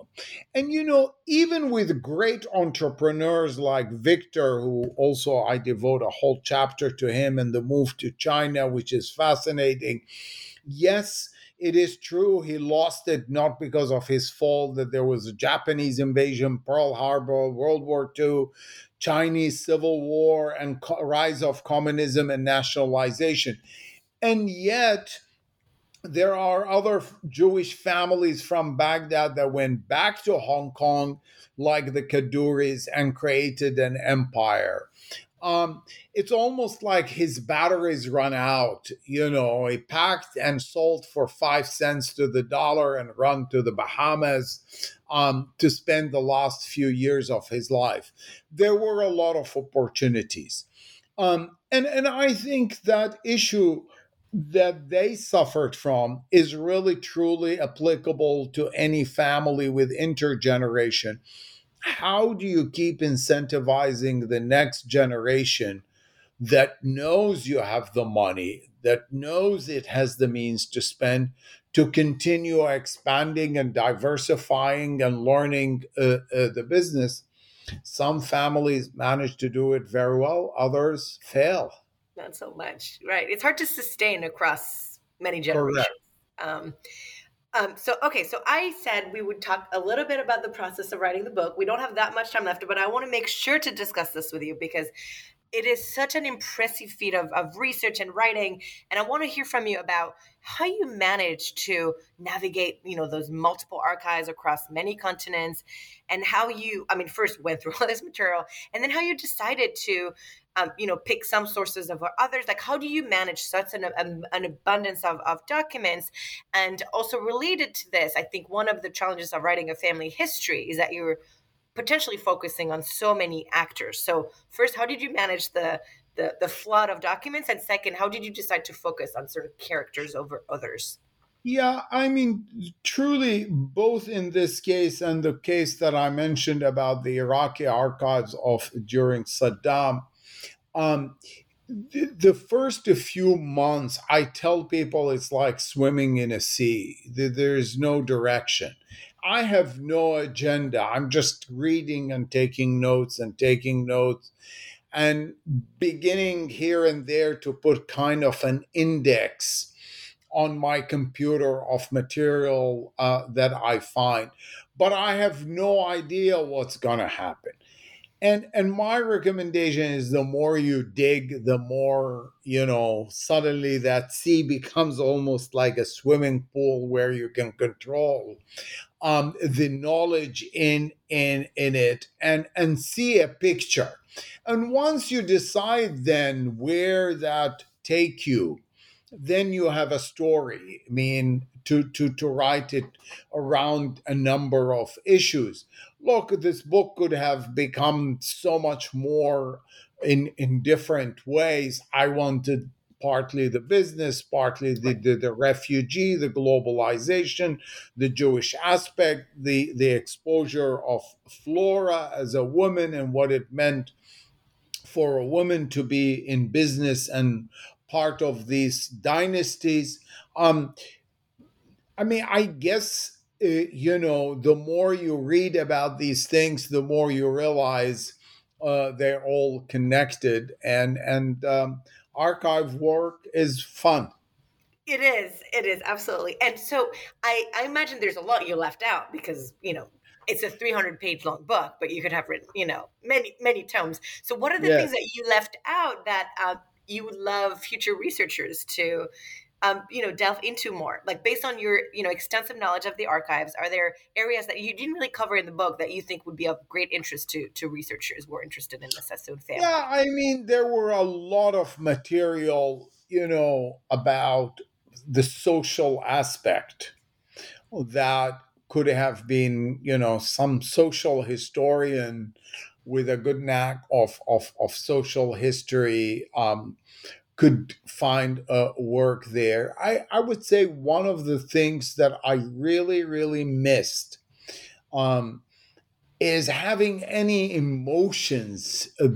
And, you know, even with great entrepreneurs like Victor, who also I devote a whole chapter to him and the move to China, which is fascinating. Yes, it is true. He lost it not because of his fault, that there was a Japanese invasion, Pearl Harbor, World War Two, Chinese Civil War, and co- rise of communism and nationalization. And yet, there are other Jewish families from Baghdad that went back to Hong Kong, like the Kaduris, and created an empire. Um, it's almost like his batteries run out. You know, he packed and sold for five cents to the dollar and run to the Bahamas um, to spend the last few years of his life. There were a lot of opportunities. Um, and, and I think that issue that they suffered from is really truly applicable to any family with intergeneration. How do you keep incentivizing the next generation that knows you have the money, that knows it has the means to spend, to continue expanding and diversifying and learning uh, uh, the business? Some families manage to do it very well, others fail. Not so much, right? It's hard to sustain across many generations. Um, um, so, okay, so I said we would talk a little bit about the process of writing the book. We don't have that much time left, but I want to make sure to discuss this with you because it is such an impressive feat of, of research and writing. And I want to hear from you about how you manage to navigate, you know, those multiple archives across many continents and how you, I mean, first went through all this material and then how you decided to, um, you know, pick some sources over others. Like, how do you manage such an, um, an abundance of, of documents? And also related to this, I think one of the challenges of writing a family history is that you're potentially focusing on so many actors. So first, how did you manage the, the the flood of documents? And second, how did you decide to focus on certain characters over others? Yeah, I mean, truly, both in this case and the case that I mentioned about the Iraqi archives of during Saddam, um, the, the first few months, I tell people it's like swimming in a sea. There is no direction. I have no agenda. I'm just reading and taking notes and taking notes and beginning here and there to put kind of an index on my computer of material uh, that I find. But I have no idea what's going to happen. And and my recommendation is the more you dig, the more, you know, suddenly that sea becomes almost like a swimming pool where you can control um, the knowledge in in in it and, and see a picture. And once you decide then where that take you, then you have a story. I mean, to, to, to write it around a number of issues. Look, this book could have become so much more in, in different ways. I wanted partly the business, partly the, the, the refugee, the globalization, the Jewish aspect, the, the exposure of Flora as a woman and what it meant for a woman to be in business and part of these dynasties. Um, I mean, I guess, uh, you know, the more you read about these things, the more you realize uh, they're all connected. And, and um, archive work is fun. It is. It is. Absolutely. And so I, I imagine there's a lot you left out because, you know, it's a three hundred page long book, but you could have written, you know, many, many tomes. So what are the yes. things that you left out that uh, you would love future researchers to Um, you know, delve into more? Like, based on your, you know, extensive knowledge of the archives, are there areas that you didn't really cover in the book that you think would be of great interest to to researchers who are interested in the Sassoon family? Yeah, I mean, there were a lot of material, you know, about the social aspect that could have been, you know, some social historian with a good knack of of, of social history um could find uh, work there. I, I would say one of the things that I really, really missed um, is having any emotions uh,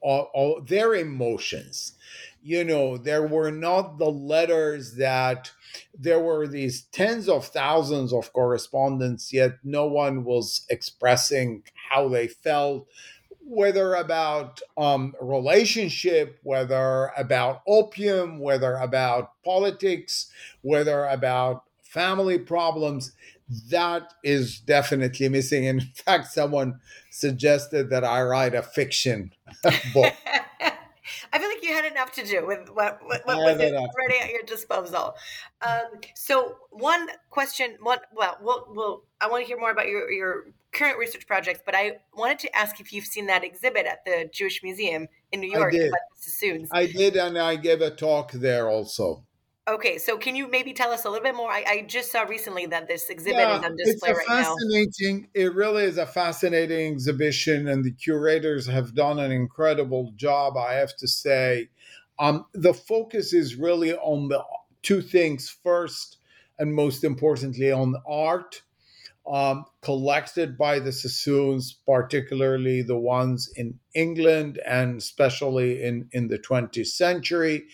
or, or their emotions. You know, there were not the letters that there were these tens of thousands of correspondence, yet no one was expressing how they felt, whether about um, relationship, whether about opium, whether about politics, whether about family problems. That is definitely missing. In fact, someone suggested that I write a fiction book. I feel like you had enough to do with what, what, what was it already at your disposal. Um, so one question, one, well, we'll, we'll, I want to hear more about your, your current research projects, but I wanted to ask if you've seen that exhibit at the Jewish Museum in New York. I did. About the Sassoons. I did, and I gave a talk there also. Okay, so can you maybe tell us a little bit more? I, I just saw recently that this exhibit yeah, is on display right now. It really is a fascinating exhibition, and the curators have done an incredible job, I have to say. Um, the focus is really on the two things. First, and most importantly, on art um, collected by the Sassoons, particularly the ones in England and especially in, in the twentieth century.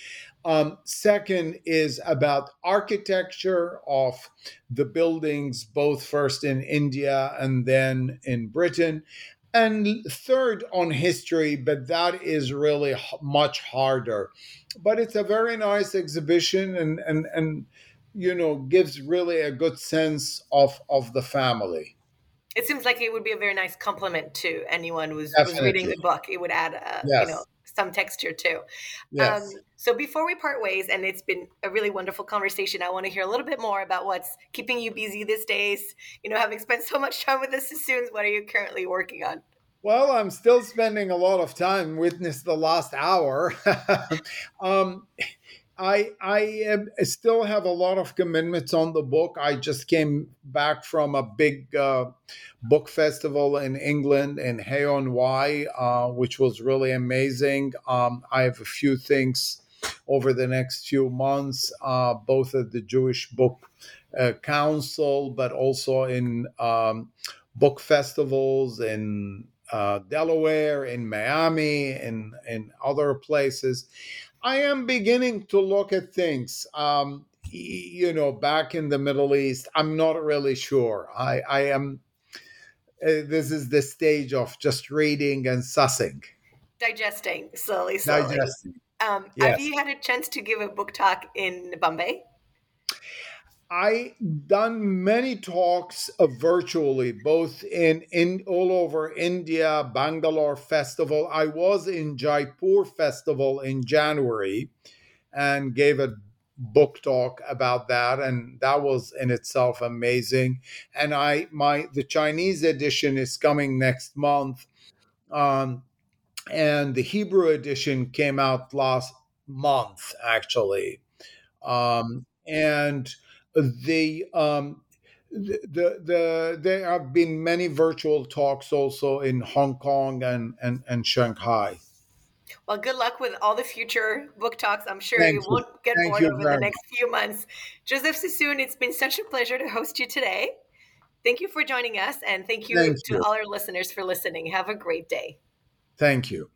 Um, second is about architecture of the buildings, both first in India and then in Britain. And third on history, but that is really h- much harder. But it's a very nice exhibition and, and, and you know, gives really a good sense of, of the family. It seems like it would be a very nice compliment to anyone who's, who's reading the book. It would add, uh, yes. you know, some texture too. Yes. Um, so before we part ways, and it's been a really wonderful conversation, I want to hear a little bit more about what's keeping you busy these days. You know, having spent so much time with the Sassoons, what are you currently working on? Well, I'm still spending a lot of time. Witness the last hour. um, I I am, still have a lot of commitments on the book. I just came back from a big uh, book festival in England in Hay-on-Wye, uh, which was really amazing. Um, I have a few things over the next few months, uh, both at the Jewish Book uh, Council, but also in um, book festivals in uh, Delaware, in Miami, in, in other places. I am beginning to look at things, um, you know, back in the Middle East. I'm not really sure. I, I am, uh, this is the stage of just reading and sussing. Digesting, slowly, slowly. Digesting. Um, yes. Have you had a chance to give a book talk in Bombay? I've done many talks uh, virtually, both in, in all over India, Bangalore Festival. I was in Jaipur Festival in January and gave a book talk about that, and that was in itself amazing. And I my the Chinese edition is coming next month, um, and the Hebrew edition came out last month, actually, um, and. The, um, the the the there have been many virtual talks also in Hong Kong and, and, and Shanghai. Well, good luck with all the future book talks. I'm sure Thank you won't get Thank bored over the next much. few months. Joseph Sassoon, it's been such a pleasure to host you today. Thank you for joining us, and thank you thank to you. all our listeners for listening. Have a great day. Thank you.